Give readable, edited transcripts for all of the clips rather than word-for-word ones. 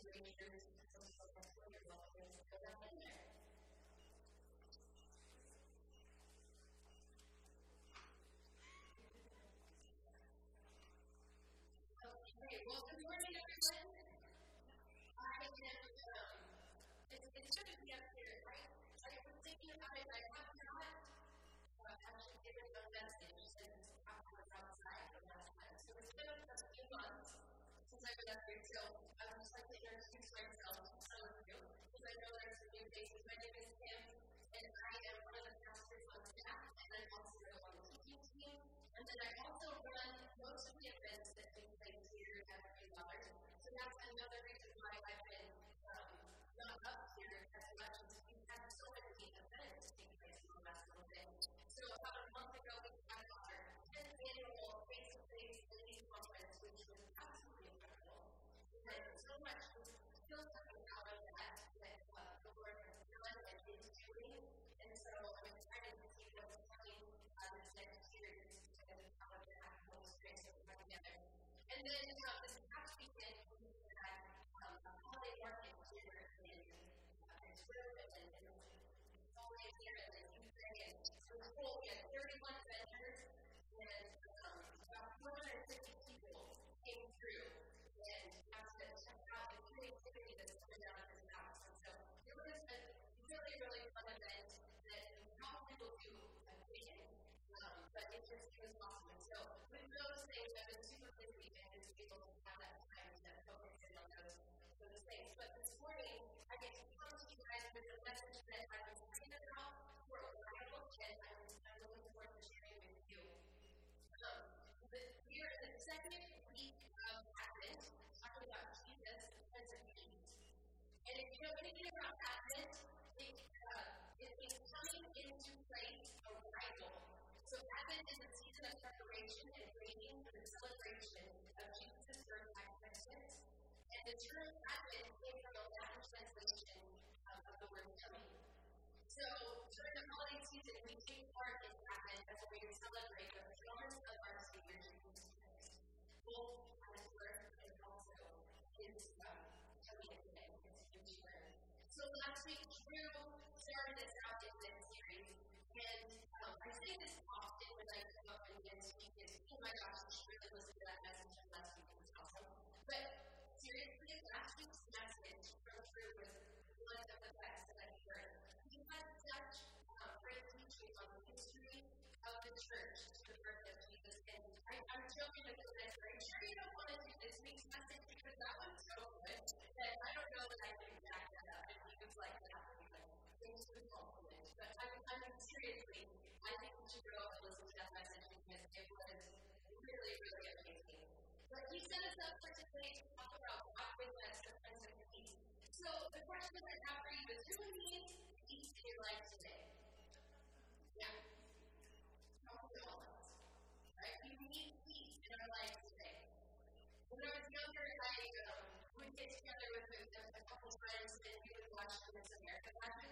Okay, well, good morning, everyone. I am, it should be up here, right? I was thinking about it, I have not actually given the message since I was outside from last time. So it's been a few months since I've been up here, so I'm just going to introduce myself to some of you, because I know there's some new faces. My name is Kim, and I am one of the pastors on staff, and I'm also on the teaching team, and then I also run most of the events that we place here at $3. So that's another reason why I've been not up here as much, as we have so many events taking place in the last little bit. So about a month ago, we had our 10th annual face-to-face leading conference, which was absolutely incredible. We had so much still coming out of that the Lord has done and is doing, and so I'm excited to see what's coming this next year. And then this past weekend, we had a holiday market here in Switzerland, and it was all in here in the UK, and it was cool. We had 31 vendors, and about 450 people came through and asked us to check out the creativity that's coming out of this house. And so it was a really, really fun event that not people do again. But it just was awesome. And so with those things, I've been super busy and just able to have that time to focus in on those things. But this morning, I get to come to you guys with a message that I was thinking about for a while, and I'm looking forward to sharing with you. We are in the second week of Advent, talking about Jesus as a peace. And if you know anything about Advent, it means coming into place, arrival. So Advent is a season of preparation and waiting for the celebration of Jesus' birth at Christmas. And the term Advent came from a Latin translation of the word coming. So during the holiday season, we take part in Advent as we celebrate the promise of our Savior Jesus Christ, both at birth and also his coming again, his future. So last week, Drew started us out in this series. And I say this often when I come up and speak is, oh my gosh, you should really listen to that message from last week. It was awesome. But seriously, last week's message from Drew was one of the best that I've heard. He had such great teaching on the history of the church, the birth of Jesus. And I'm joking with him, and I'm sure you don't want to do this week's message because that one's so good that I don't know that I can back that up. And he was like, things would fall. But I'm seriously, I think you should go and listen to that message because it was really, really amazing. But he set us up for today to talk about God with us as a Prince of Peace. So the question I have for you is, who needs peace in your life today? Yeah. Probably all of us. Right? We need peace in our life today. When I was younger, I would get together with a couple of friends and we would watch Miss America happen.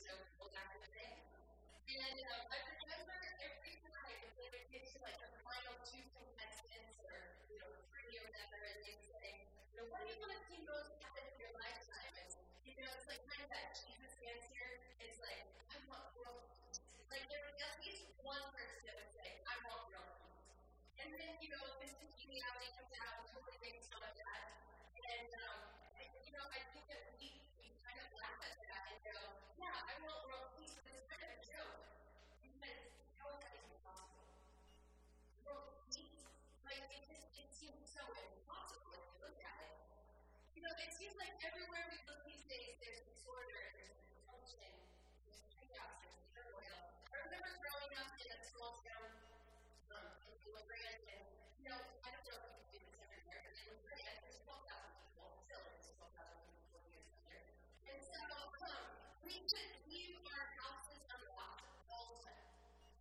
So people back in the day. And I remember every time they would get to like the final two contestants or, you know, three or whatever, and they'd say, you know, what do you want to see most happen in your lifetime? And, you know, it's like kind of that Jesus answer. It's like, I want world peace. Like there was at least one person that would say, I want world peace. And then, you know, this is reality comes out and totally makes fun of that. And, you know, I think that we kind of laugh at that and go, yeah, I want world peace, but it's kind of a joke. Because how is that even possible? World peace, like, it seems so impossible if you look at it. You know, it seems like everywhere we look these days, there's disorder, there's dysfunction, there's chaos, there's turmoil. I remember growing up in a small town in Philippians, and, you know, I don't know if you can do this everywhere, but in Philippians, there's 12,000 people, still there's 12,000 people. And so, we should leave our houses unlocked all the time.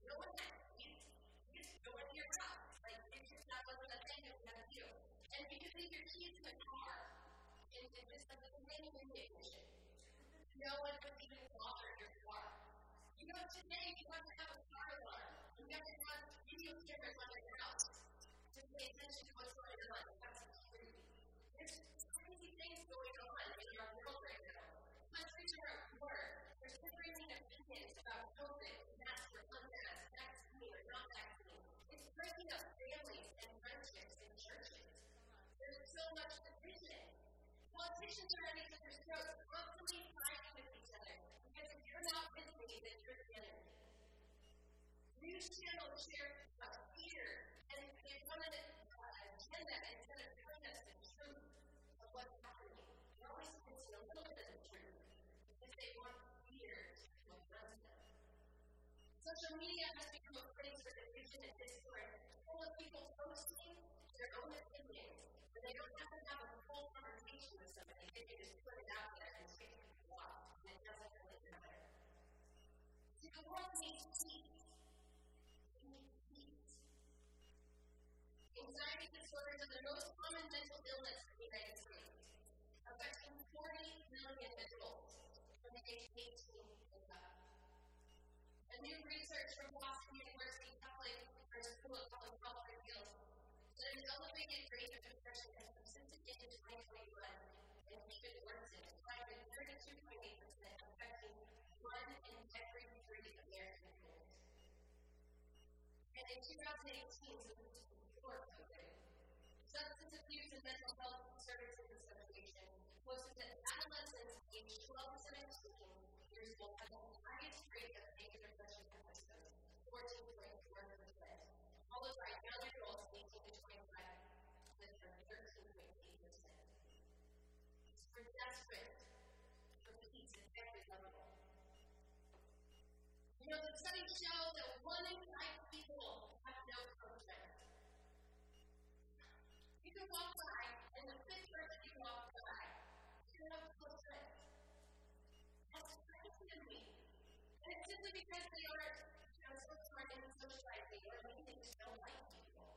No one has keys. You just go into your house. Like, it's just not wasn't a thing that we have to do. And you can leave your keys in the car. And just like the same in the ignition. No one would even bother your car. You know, today you have to have a car alarm. You have to have video cameras on your house to pay attention to what's going on. That's crazy. There's crazy things going on. politicians are at each other's throats, constantly fighting with each other, because if you're not with me, then you're the enemy. News channels share fear and they want an agenda instead of telling us the truth of what's happening. They always mention a little bit of the truth because they want fear to confront them. Social media has become a place for division and discord, full of people posting their own opinions, but they don't have to have a full conversation with somebody. They can just put it out there and take it to walk, and it doesn't really matter. See, the world needs peace. It needs peace. Anxiety disorders are the most common mental illness in the United States, affecting 40 million adults from the age of 18 and up. A new research from Boston University School of Public Health reveals that an elevated rate of depression has persisted into 2021 and even worsened by 32.8%, affecting 1 in every 3 American adults. And in 2018, before COVID, Substance Abuse and Mental Health Services Association posted that adolescents aged 12 to 17 years old have the highest rate of major depression episodes, 14.4%, followed by young adults 18 to 25 with 13.8%. We're desperate for peace at every level. You know, the studies show that 1 in 5 people have no contract. You can walk by, and the 5th person you walk by, you have no contract. That's crazy to me. And it's simply because they are socializing or anything that don't like people.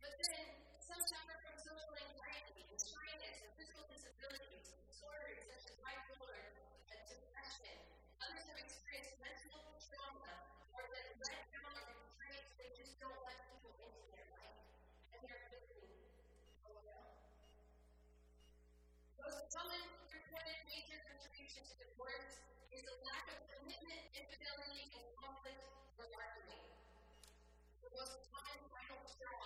But then, some suffer from social anxiety and shyness and physical disabilities, disorders such as bipolar and depression. Others have experienced mental trauma or been let down or betrayed, so they just don't let people into their life. And they're quickly going out. Most common reported major contribution to divorce is a lack of commitment, infidelity, and conflict or bargaining. The most common final straw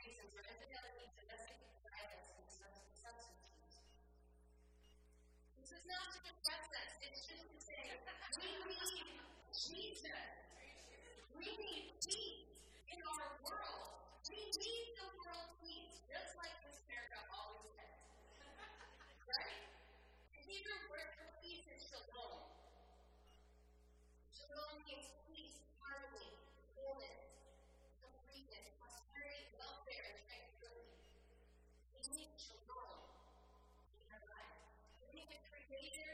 reasons for infidelity, domestic violence, and substance use. This is not to depress us. It should say, we need Jesus. We need peace in our world. We need the world peace, just like Miss America always says. Right? The Hebrew word for peace is shalom. Shalom means peace, harmony, wholeness, completeness, prosperity, welfare, and tranquility. We need shalom in our life. We need the Creator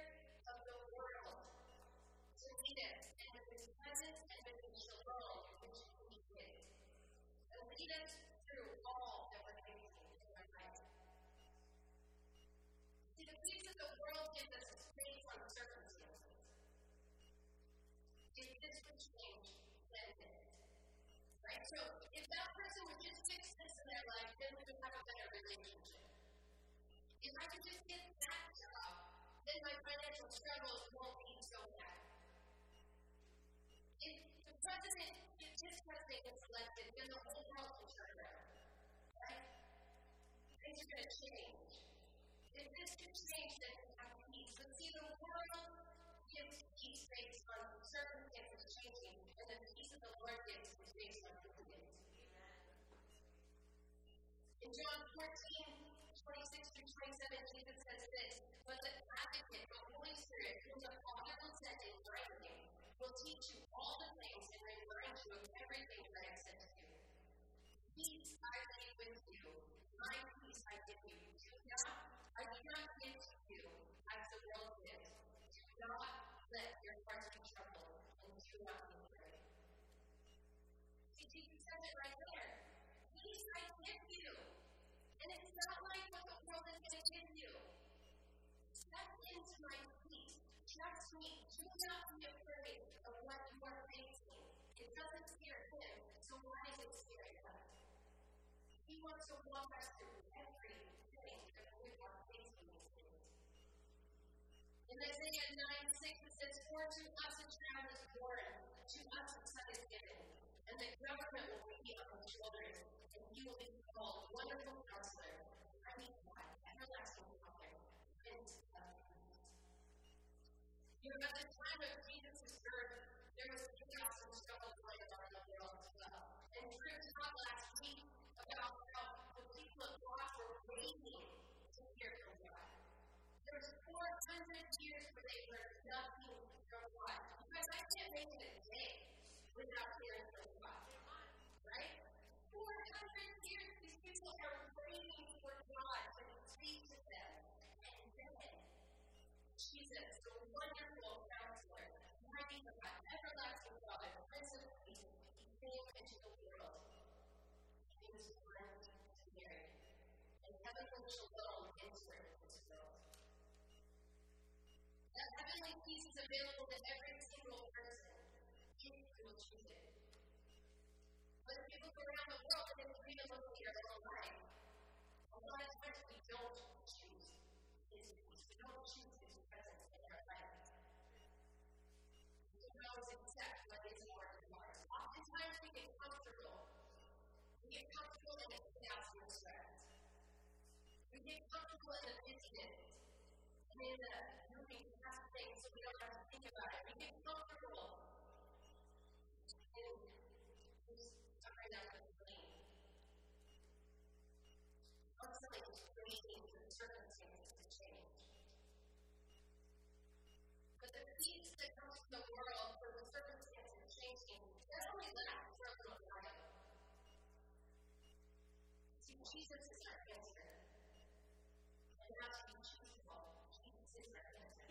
of the world to lead us, and with His presence and with His shalom, which He is, to lead us through all that we're facing in our life. See, the peace of the world gives us space on circumstances. If this would change, then this. Right? So, if that person would just fix this in their life, then we would have a better relationship. If I could just get that job, then my financial struggles won't be so bad. If the president, if this president is elected, then the whole world will turn around. Right? Things are going to change. If this can change, then we have peace. But see, the world gives peace based on circumstances changing, and the peace of the Lord gives is based on who He is. In John 14:26-27, Jesus says this, "But the Advocate, the Holy Spirit, whom the Father will send in my name, will teach you all the things and remind you of everything that I have said to you. Peace I leave with you, my peace I give you. I do not give to you as the world gives. Do not let your hearts be troubled, and do not be afraid." See, Jesus says it right there. Peace I give you. And it's not like what the world is going to give you. Step into my peace. Trust me. Do not be afraid of what you are facing. It doesn't scare Him, so why is it scaring us? He wants to walk us through everything that we are facing these days. In Isaiah 9:6, it says, "For to us a child is born, to us a son is given, and the government will be on His shoulders, and He will be called Wonderful Counselor, Everlasting Father, You know, at the time of Jesus' birth, there was chaos and struggle going on in the world as well. And Drew taught last week about how the people of God were waiting to hear from God. There was 400 years where they heard nothing from God. Because I can't make it a day without hearing from God. Right? 400 years these people are waiting for God to speak to them. And then Jesus, the wonderful counselor, mighty God, everlasting Father, Prince of Peace, came into the world. He was born to Mary, and heavenly shalom entered into the world. That heavenly peace is available to every single person if you will choose it. But if you look around the world and read a little bit of your own life, a lot of times we don't choose his peace. We don't choose his presence in our life. We don't always accept what is more and more. Oftentimes we get comfortable. We get comfortable in the chaos and stress. We get comfortable in the busyness and in the moving past things so we don't have to think about it. We get comfortable in constantly waiting for circumstances to change. But the peace that comes from the world for the circumstances changing doesn't only last for a little while. See, Jesus is our answer. And not to be choosable, Jesus is our answer.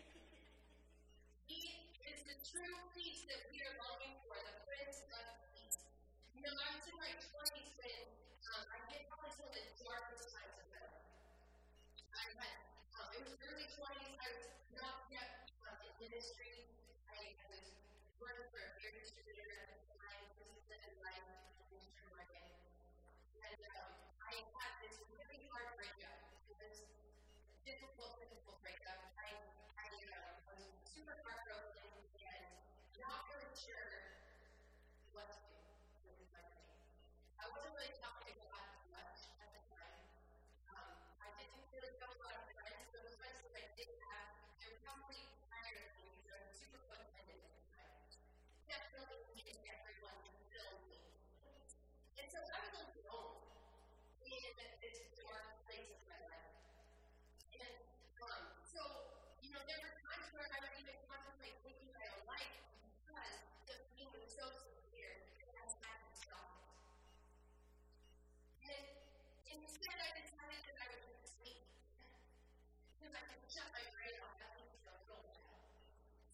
He is the true peace that we are longing for, the Prince of Peace. You know, I was in my 20s when I hit probably some of the darkest times of my life. I had, it was early 20s, I was not yet in ministry. I was working for a beer distributor at the time, and I had this really hard breakup. It was a difficult breakup. I was super heartbroken and not really sure what to do. I wasn't really talking to God much at the time. I didn't really have a lot of friends, but the friends that I did have, they were probably tired of me because I was super codependent at the time. Definitely needed everyone to fill me. And so I was alone in this dark place of my life. And so, you know, there were times where I would even contemplate taking my own life because the pain was so severe that I had to stop. And instead, I decided that I would just sleep. Because I could shut my brain off and things don't go well.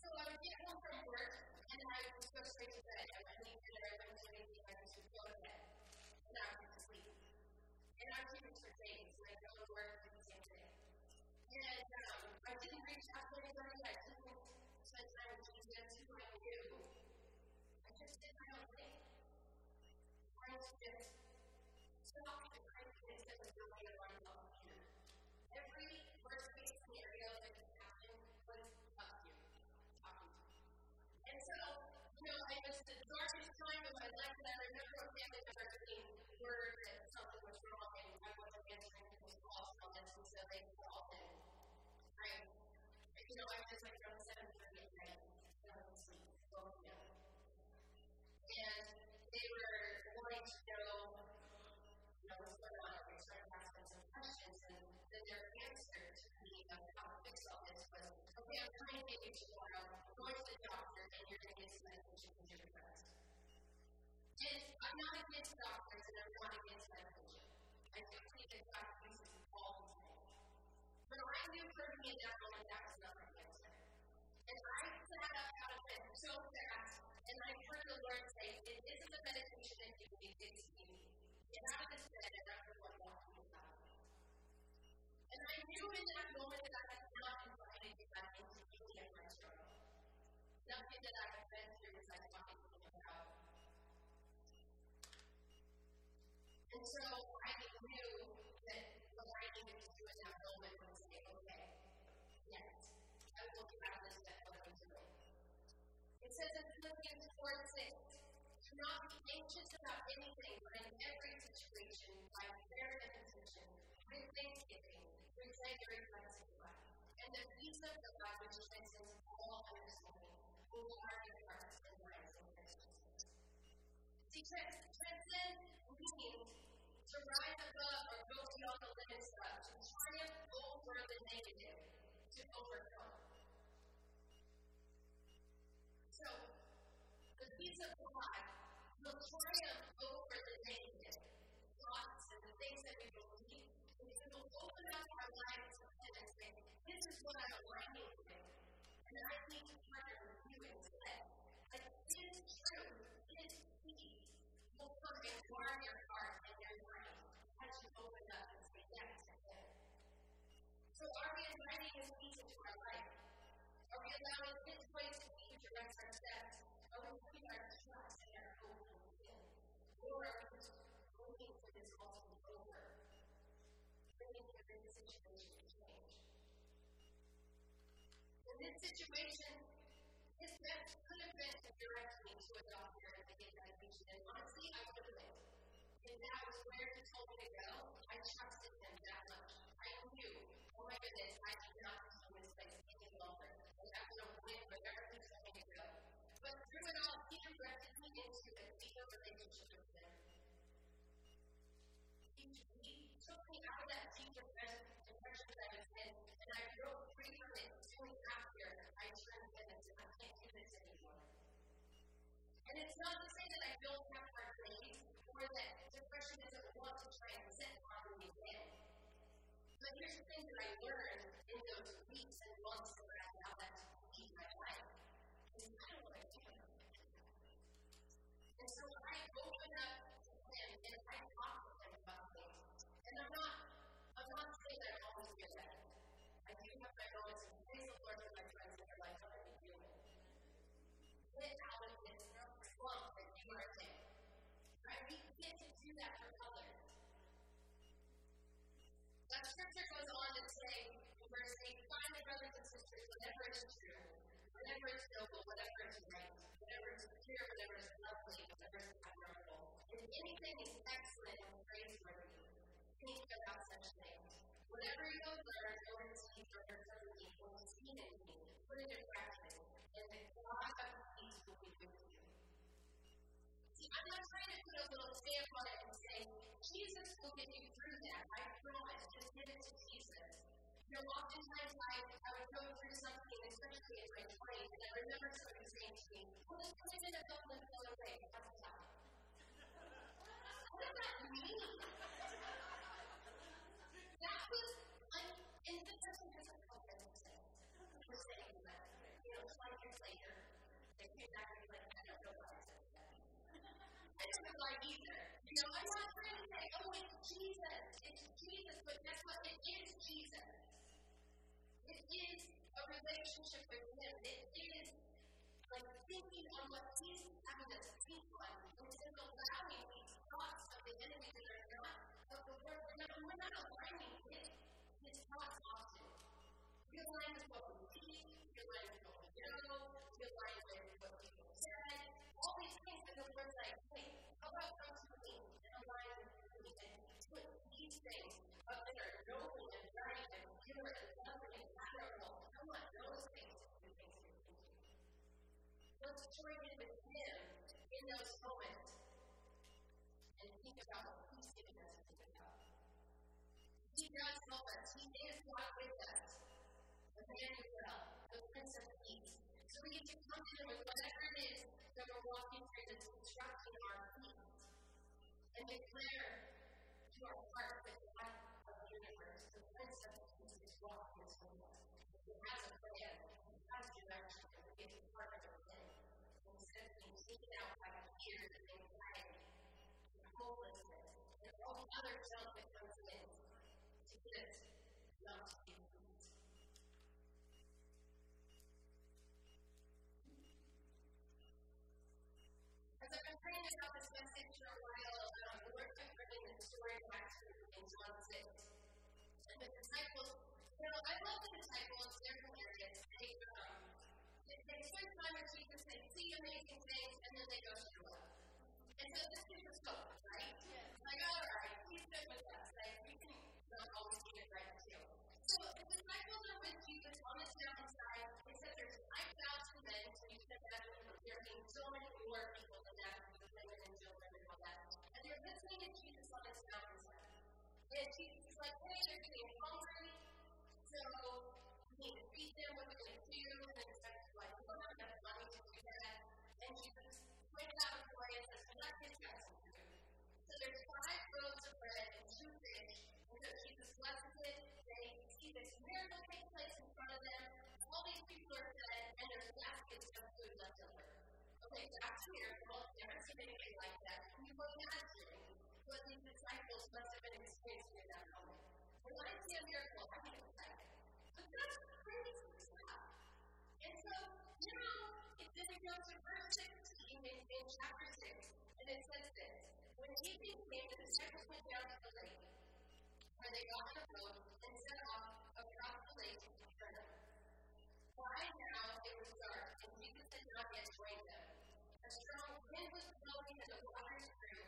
So I would get home from work, and I would just go straight to bed. I wouldn't eat dinner, I wouldn't do anything, I would just go to bed. And I would just sleep. And I would do this for days, and I'd go to work for the same day. And I didn't reach out to anybody, I didn't spend time with Jesus, who I knew. I just did my own thing. I was just stop the kind of things that was going on above you. Every worst-case scenario that could happen was above you, talking to you. And so, you know, it was the darkest time of my life that I remember a family member being word that something was wrong and I wasn't answering people's calls on this, and so they called in. You know, I was like around 7:30 at night, and I was asleep, both of them. And they were wanting to know what's going on, and they started asking some questions, and then their answer to me of how to fix all this was, okay, I'm trying to get you tomorrow, I'm going to the doctor, and you're going to get some medication because you're depressed. And I'm not against doctors, and I'm not against medication. I do think that God uses all the time. But I knew for me at that moment that was not my answer. And I sat up out of bed so fast, and I heard the Lord say, it isn't the medication that you need, it's you. And I was dead, and I was like, walking with God. And I knew in that moment that I had not invited God into any of my struggle. Nothing that I had been through was I talking to him about. And so I knew that what I needed to do in that moment was say, okay, yes, I will get out of this death what I'm doing. It says in Philippians 4:6, do not be anxious about anything, but in every situation, by prayer and petition, with thanksgiving, present your requests to God. And the peace of God, which transcends all understanding, will learn from Sunwest University. See, transcend means to rise above or go beyond the limit stuff, to triumph over the negative, to overcome. So, the peace of God will triumph over the negative thoughts and the things that we believe, and it will open up our lives to Him and say, this is what I want you to do, and I need to partner with you instead. Like, this truth, this peace, will come and warm your heart and your mind as you open up and say yes to Him. So are we inviting His peace into our life? Are we allowing His ways to direct our steps? Are we putting our trust and our hope in Him? Or are we just looking for this all to be over? Waiting for this situation to change. In this situation, His best could have been to direct me to a doctor and get medication. And honestly, I would have lived. And that was where He told me to go. I trusted Him that much. I knew, oh my goodness, I did not come to this place any longer. And that was a win for everything that I could go. But through it all, He directed me into a deeper relationship with Him. He took me out of that deep depression that I was in, and I broke free from it soon after I turned Him and said, I can't do this anymore. And it's not to say that I don't have hard things, or that depression doesn't want to try and set on me again. But here's the thing that I learned in those weeks and months that I had that to keep my life, is I don't want to do it. And so I open up to Him and I talk to Him about things. And I'm not saying that I always do that. I do have my moments, and praise the Lord for my friends in their life, I do it. Get out of this slump that you are in. Right? We get to do that for others. That scripture goes on to say, in verse 8, find the brothers and sisters, whatever is true, whatever is noble, whatever is right, whatever is pure, whatever is lovely, whatever is admirable. If anything is excellent and praiseworthy, think about such things. Whatever you have learned or received or heard from me, or seen in me, put into practice, and the God of peace will be with you. See, I'm not trying to put a little stamp on it and say, Jesus will get you through that. I promise. Just give it to Jesus. You know, oftentimes I would go through something, especially in my 20s, and I remember somebody saying to me, well, it's going to help them go away. That's tough. What does that mean? That was, like, and this doesn't help them for saying that. You know, 20 years later, they came back and be like, I don't know why I said that. I don't know why either. You know, I'm not trying to say, oh, it's Jesus. It's Jesus, but guess what? It is Jesus. It is a relationship with Him. It is, like, thinking on what He's having us think on. It is allowing these thoughts of the enemy that are not of the Word. We're not aligning His thoughts often. We align with what we see, we align with what we know, we align with what people said, all these things that the Lord's like, hey, how about those who need and align with who need and put these things up that are noble and right and pure and lovely and admirable. I want those things to do things to you. Let's join in with Him in those moments and think about what He's given us to think about. He does help us. He is God with us. Emmanuel, the Prince of Peace. So we get to come to Him with whatever it is that we're walking through that's obstructing our peace, and declare to our heart that the God of the universe, the Prince of Peace, is walking through us. He has a plan, He has direction, and we get to partner with Him. Instead of being taken out by fear and anxiety and hopelessness and all the other junk that comes in to get us not to be peace. I've been praying about this message for a while, and the Lord kept bringing this story back to in John 6. And the disciples, you know, I love the disciples, they're hilarious. They spend time with Jesus, they see amazing things, and then they go through it. And so this is just hope, right? Yeah. Like, all right, He's good with us. Like, we can not always get it right, too. So the disciples are with Jesus on the mountainside. They said there's 5,000 men, so you said that. And Jesus is like, hey, they're going to be hungry, so we need to feed them. What are we going to do? And then Jesus is like, we don't have enough money to do that. And Jesus points out the way and says, I'm not going to try to do it. So there's 5 loaves of bread and 2 fish. And so Jesus blesses it. They see this miracle take place in front of them. All these people are fed, and there's baskets of food left over. Okay, that's weird. Well, there aren't too many ways like that. Can you imagine what these disciples must have been experiencing at that moment? When I see a miracle, I get excited. But that's crazy stuff. And so now it doesn't go to verse 16 in chapter 6, and it says this. When evening came, the disciples went down to the lake, where they got in a boat and set off across the lake to Capernaum. By now it was dark, and Jesus had not yet joined them. A strong wind was blowing, and the waters grew.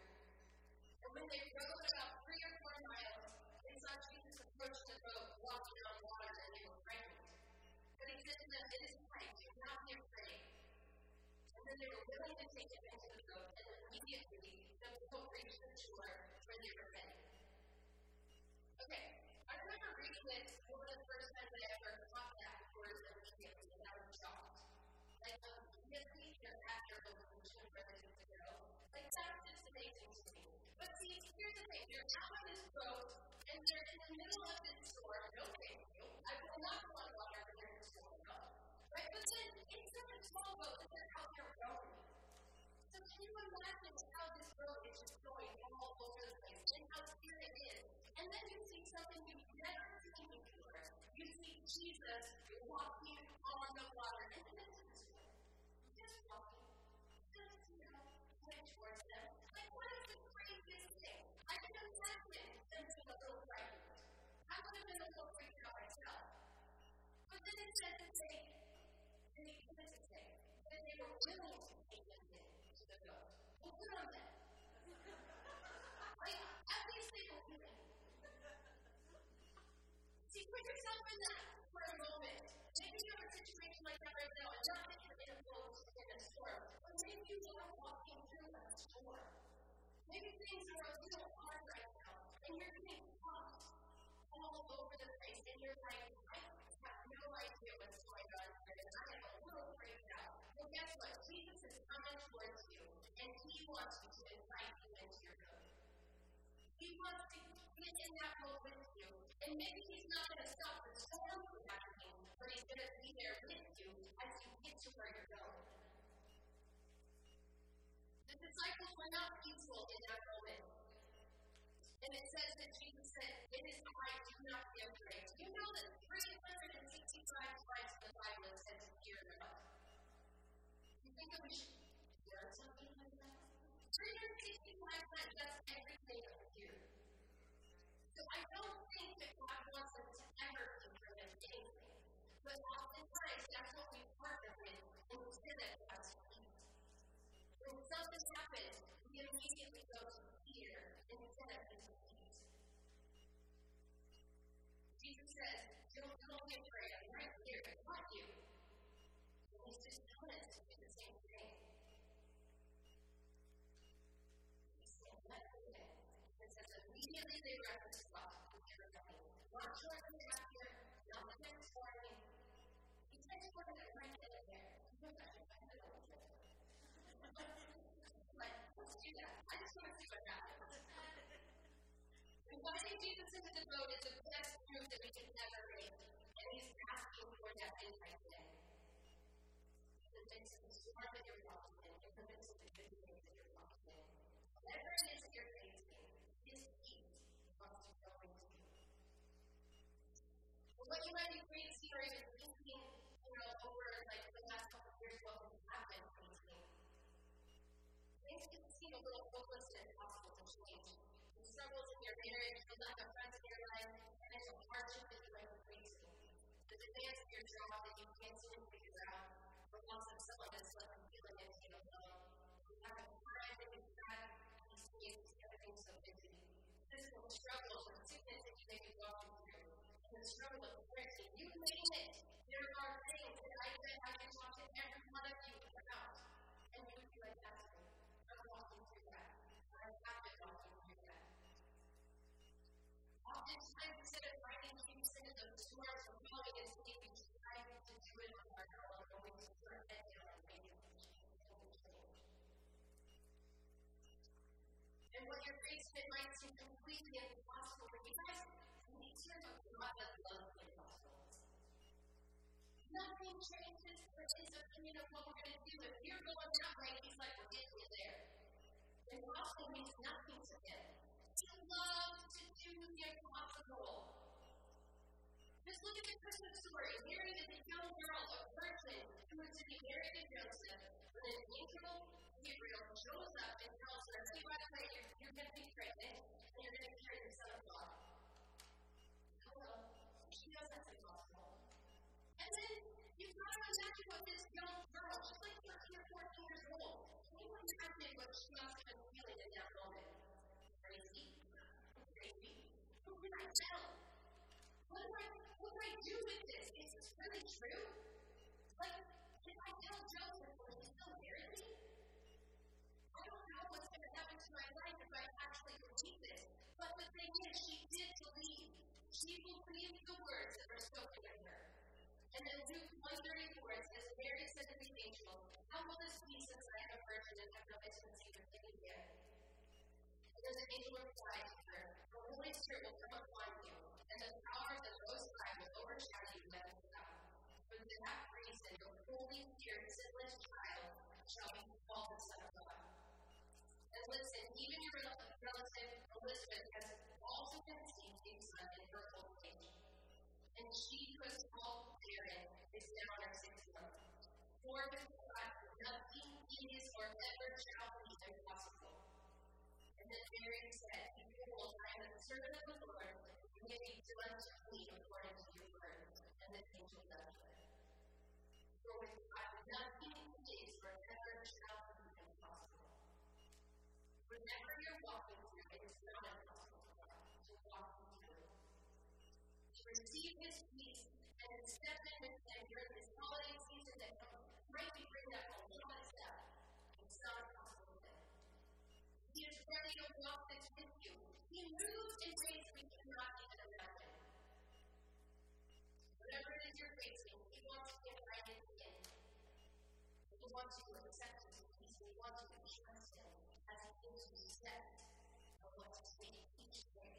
And when they rowed about 3 or 4 miles, they saw Jesus approach the boat, walking on water, and they were frightened. But he said to them, "It is light, do not be afraid." And then they were willing to take him into the boat, and immediately the boat reached the shore where they were headed. Okay, I remember reading this one of the first times I ever taught that word immediately, and I was shocked. Like, immediately thereafter was the mission where they were to go. Like, that's just amazing to me. But see, here's the thing. They're out on this boat, and they're in the middle of this storm. No thank you. I will not go on water when there's a storm. Right? But then, it's such a small boat that they're out there rowing. So can you imagine how this boat is just going all over the place, and how clear it is? And then you see something you've never seen before. You see Jesus walking on the water. And then it's just walking. Just, you know, going towards them. Like, what is the craziest thing? I can imagine them being a little frightened. I would have been a little freaked out myself. But then it says it's safe. And it says it's safe. That they were willing to take them into the boat. Well, good on them. Like, at least they were willing. See, put yourself in that for a moment. Maybe you're in a situation like that right now, and not that you're in a boat in a storm, but maybe you are walking through a storm. Maybe things are a little hard right now, and you're getting tossed all over the place, and you're like, I have no idea what's going on here, and I am a little freaked out. Well, guess what? Jesus is coming towards you, and he wants you to invite you into your boat. He wants to get in that boat with you. And maybe he's not going to stop the storm from happening, but he's going to be there with you as you get to where you're going. The disciples were not peaceful in that moment. And it says that Jesus said, "It is light, do not be afraid." Do you know that 365 times in the Bible it says, "Fear not"? You think that we should learn something like that? 365 times, that's every day of the year. So I don't think that God wants us to ever be driven anything. But oftentimes, that's what we partner with instead of God's peace. When something happens, we immediately go to fear instead of into peace. Jesus says, don't be afraid, I'm right here, I want you. And he's just telling us to do the same thing. Immediately they were at the spot. Not shortly after, not the next morning. He said to one of them, "Right there." Like, let's do that. I just want to see what happens. Inviting Jesus into the boat is the best move that we can ever make. And he's asking for that invite today. In the midst of the storm that you're walking in the midst of the good things that you're walking in, whatever it is you're facing, what you might be reading here is thinking, you know, over like the last couple of years what has happened in this thing. Things can seem a little hopeless and impossible to change. The struggles in your marriage, the lack of friends in your life, and it's a hardship that you might be facing. The demands of your job that you can't seem to figure out, the loss of someone that's left you feeling empty and alone. You have a time that you've had these days, everything's so busy. Physical struggles and sickness that you may be walking through. The struggle of parenting, you name it. There are things that I said I can talk to every one of you about. And you would be like, that's me. I'm walking through that. I have been walking through that. your grace that might seem completely impossible, but you guys need to not let the impossible. Nothing changes the person's opinion of what we're going to do. If you're going that way, he's like, we're getting you there. Impossible means nothing to him. He loves to do the impossible. Just look at the Christmas story. Mary is a young girl, a virgin, who is to be married to Joseph, but an angel, Gabriel, shows up and tells her, hey, by the way, you're going to be pregnant, and you're going to carry the Son of God. Hello. She knows that's impossible. And then you've got to imagine what this young girl, she's like 13 or 14 years old. Can you imagine what she must have been feeling in that moment? Crazy. Who can I tell? What do I do with this? Is this really true? Like, if I tell Joseph, will he still marry me? I don't know what's going to happen to my life if I actually believe this. But the thing is, she did believe. She believed the words that were spoken of her. And then Luke 1:34, it says, Mary said to the angel, how will this be since I am a virgin and have no intimacy with any man? And then the angel replied to her, the Holy Spirit will come upon you, and the power of the Most High will overshadow you by the God. For that reason, the Holy Spirit, sinless child, shall be called the Son of God. And listen, even your relative Elizabeth has also conceived a son in her old age. And she who is called barren is now in her 6th month. For with God, nothing is or ever shall be impossible. And then Mary said, Behold, I am the servant of the Lord. May it be done to me according to your word. And the angel left her. For with God, nothing is or ever shall be impossible. Whenever you're walking through, it is not impossible for God to walk through. To receive His peace and accept Him with Him during this holiday season that might be bringing up a lot of stuff. It's not impossible for Him. He is ready to walk this with you. He moves in ways we cannot even imagine. Whatever it is you're facing, He wants to get right into it. He wants you to accept His peace. He wants you to trust Him as He gives you steps of what to say each day.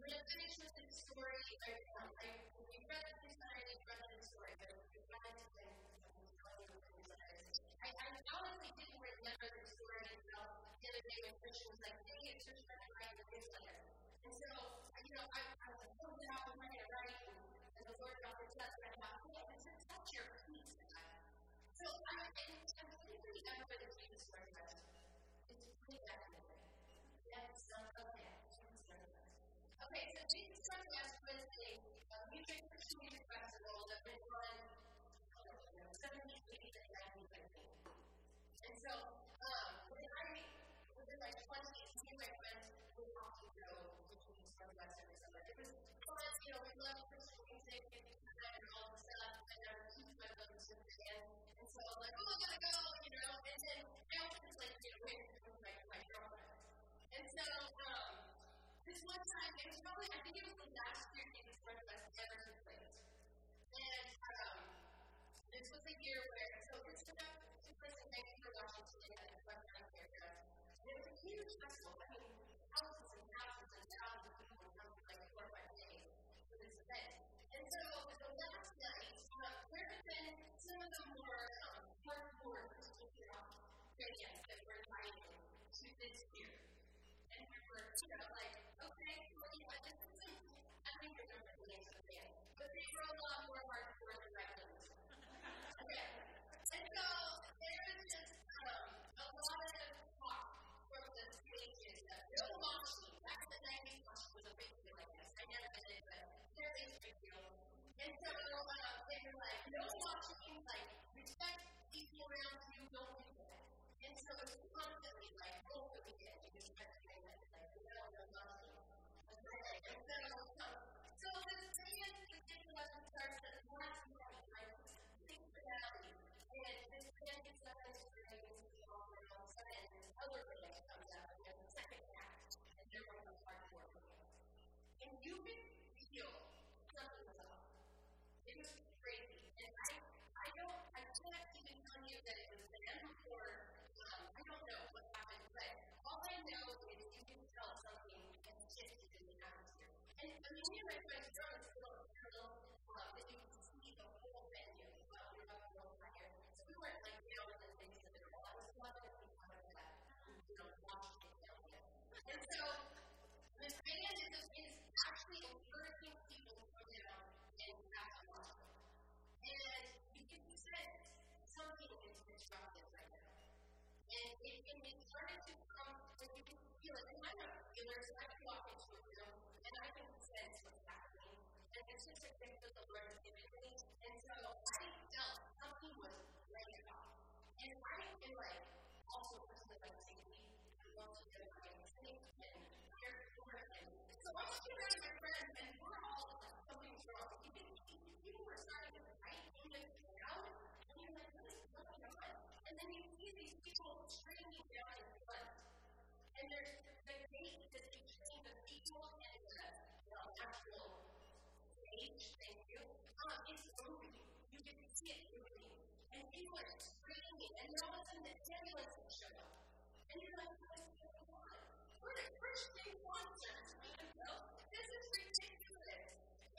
We're going to finish with this story. If you've read this story, you've read this story. But if you've read it, then you've probably read this story. I honestly didn't remember the story until the other day when Christian was like, hey, it's your friend writing a newsletter. And so, I was like, oh, now I'm going to write. And the Lord got me to that. And I thought, oh, this is such your peace. So I'm completely done for the Jesus story. It's pretty bad. That is not okay. Okay, so Jesus Sunwest was a music Christian music festival that went on 70s, 80s, and 90s, I think. And so, when I was in my 20s, me and my friends would often go to Jesus Sunwest every summer. It was fun, we loved Christian music and all this stuff, and I would teach my brothers to dance. And so I was like, I gotta go, and then I was just like, with my girlfriend. And so, this one time, it was probably, I think it was the last year Jesus Sunwest ever took place. And this was a year where, so this took place in Vancouver, Washington, at the Boston University. And it was a huge festival. I mean, thousands and thousands and thousands of people would come for like 4 or 5 days for this event. And so the last night, there had been some of the more hardcore Christians that were invited to this year. And we were, like, okay, well, this is some, I think they're not the names of the band, but they were a lot more hardcore than my friends. Okay. actually encouraging people to go down and have a lot. And you can sense something is disruptive right now. And it can be started to come, and you can feel it. And I know healers, I can walk into a room, and I can sense what's happening. And it's just a thing for the Lord to give me. And so I felt something was laying off. And I can, like, also personally, like, safety. I want to get my safety and care for it. So I was here with my friends, and we're all like, something's wrong. You can see people were starting to fight in the crowd, and you're like, what is going on? And then you see these people streaming down in front. And there's the gate that's between the people and the actual stage, thank you. It's moving. You can see it moving. And people are screaming, and all of a sudden the ambulance will show up. And you're like, what's going on? We're the Christian monsters, you know? This is ridiculous.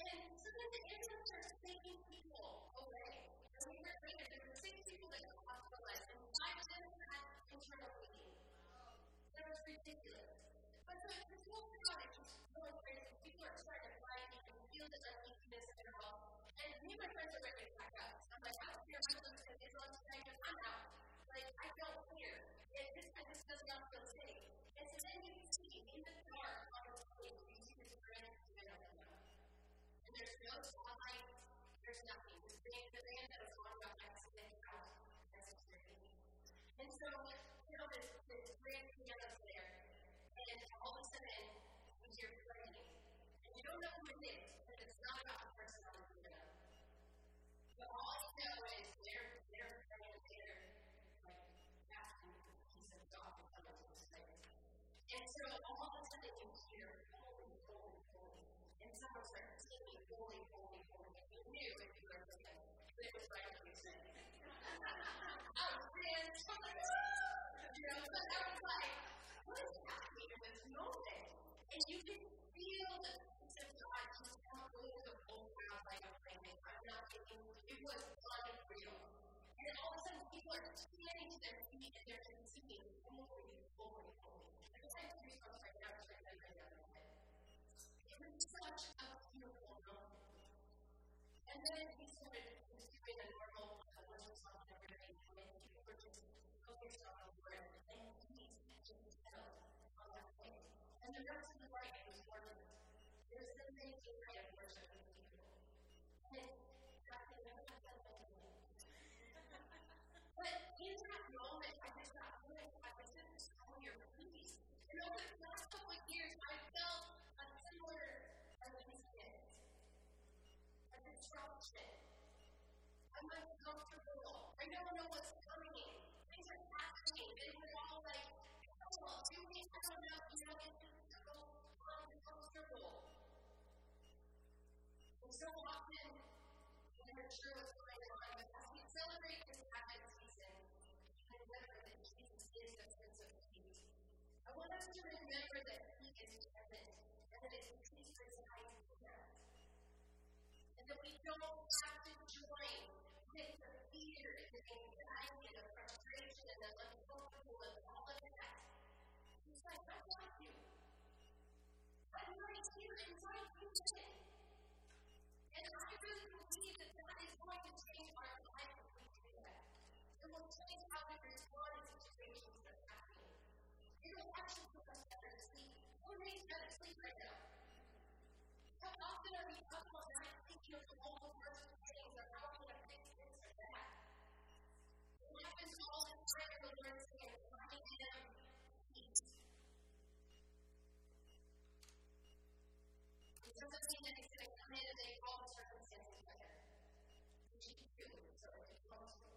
And so then the ambulance starts taking people away. And we were later, there were 6 people that got hospitalized, and 5 of them had internal bleeding. That was ridiculous. But so this whole crowd is just going crazy. People are trying to fight, you can feel the unweakness and all. And me and my friends are ready to pack up. I'm like, I don't care if I'm going to get on tonight, because I'm out. Like, I don't care. And this kind of does not feel safe. And so then you see in the dark on the stage, you see this brand new family. And there's no spotlight, there's nothing. This big man that was on about accident out as a tree. And so, you know, this brand new family's there. And all of a sudden, we hear praying. And you don't know who it is, and it's not about the person on the window. But all I know is they're praying there, like, asking for the peace of God to come into the place. And so all of a sudden, you hear, holy, holy, holy. And someone starts singing, holy, holy, holy. And you knew if you were listening, they were right on your side. I was pissed. You know, but I was like, what is happening in this moment? And you can feel the peace of God just coming the whole crowd like a blanket. I'm not thinking it was unreal. And all of a sudden, people are standing to their feet and they're singing, holy, holy, holy. I just had to do something right now to try to get out of it. It was such a beautiful moment. And then he started doing a normal worship song and everything. And people were just focused on the word. And he's just held on that place. And the rest of the night was worship. It was the same night of worship with people. And that thing was not that moment. But in that moment, I just got really excited to tell your please. And over the last couple of years, I felt a similar uneasiness. I'm uncomfortable. I don't know what's coming. Things are happening, and we're all like, "What do we? I don't know. You know, it's just so uncomfortable." And so often, we're not sure what's going on. But as we celebrate this Advent season, and remember that Jesus is the Prince of Peace, I want us to remember that He is present, and that His peace resides in us. That we don't have to join with the fear and the anxiety and the frustration and the uncomfortable and all of that. He's like, I got you. I'm right here inside you today. And I really believe that God is going to change our life if we do that. It will change how we respond to situations that are happening. It will actually put us better to sleep. We're really better to sleep right now. How often are we up all night thinking of all the worst things or how we're going to fix this or that? It happens all the time in the Lord's hand, finding Him peace. And some of the things that they say come in and they call the circumstances better. Which you do, so if you want to.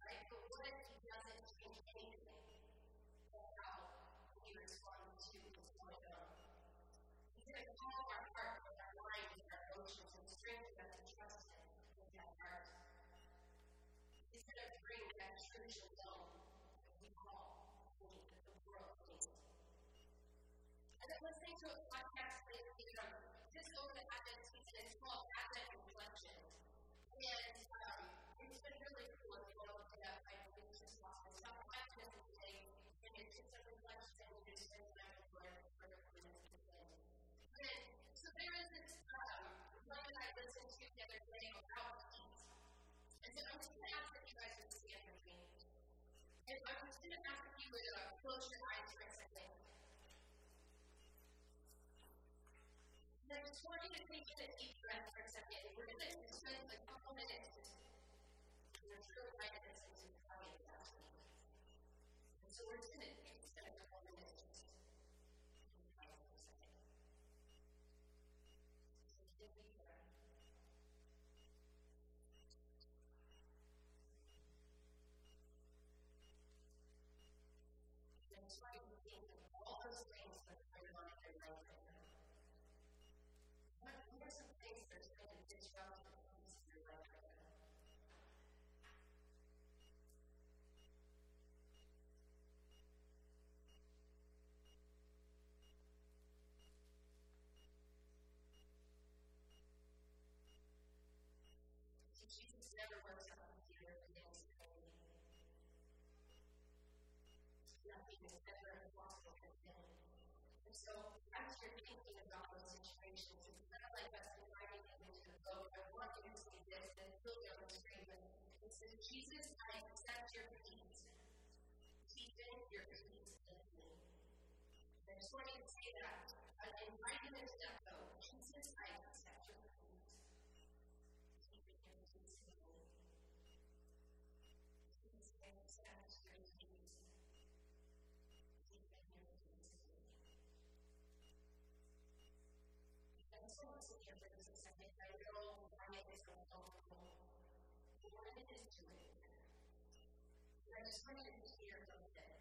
Right? But what if He doesn't change anything? Or how do you respond to what's going on? He's going to call our heart with our minds and our emotions and strengthen us to trust Him with that heart. He's going to bring that true shalom that we call the world needs. And I was listening to a podcast lately, just over the Advent season. It's called Advent Reflection. And it's been really cool if you want to look it up. I believe it's just Boston. It's about 5 minutes a day, and it's just a reflection and it's just an Advent word for the Lord. And And so I'm just going to ask that you guys would stand with me. And I'm just going to ask that you would close your eyes for a second. And I just want you to take a deep breath for a second. We're going to spend a couple minutes. And I'm sure right at this is probably the last one. And so we're just going to spend a couple minutes. So I can think of all those things that are going on in your life right now. What are some things that are going to disrupt the things in your life right now? So Jesus never works out with you every day. Nothing is ever impossible for him. And so, as you're thinking about those situations, it's kind of like us inviting him into the boat. I want you to see this, and it'll be on the screen. It says, Jesus, I accept your peace. Even your peace in me. I just want you to say that. I'm inviting him into that boat. Jesus, I accept your peace. Even your peace in me. Jesus, I accept your peace. I want to sit here for just a second. I know I make myself uncomfortable, but we're going to get into it. And I just want you to be here for a bit.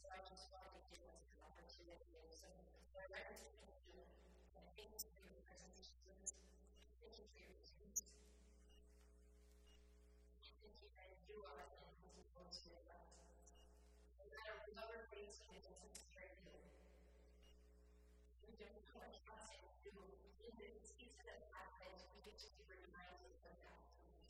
So I just wanted to give us an opportunity. So I represent you, and thank you for your presence, Jesus. Thank you for your peace. Thank you that you are the one who is going to live us. No matter what other ways it doesn't scare you, we don't know what trust in you. In this season of Advent, we get to be reminded of that peace.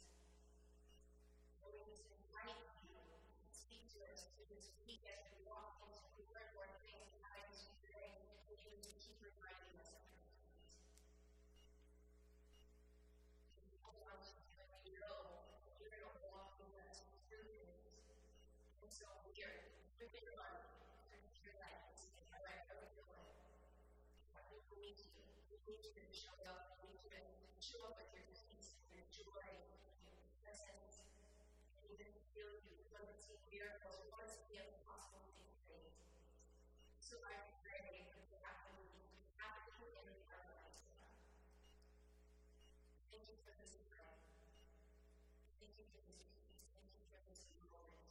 So we just invite you to speak to us through this week as we walk into the Lord more things that I do today, and you just keep reminding us of your peace. And we hold on to you, and we know you're going to walk with us through this. And so here, through your life, through your life, it's together every day. We need you. We need you to show up. We need you to show up with your peace and your joy and your presence. And even feel you. We want to see miracles. We want to see impossible things made. So I pray that it happens in our lives. Thank you for this time. Thank you for this peace. Thank you for this moment.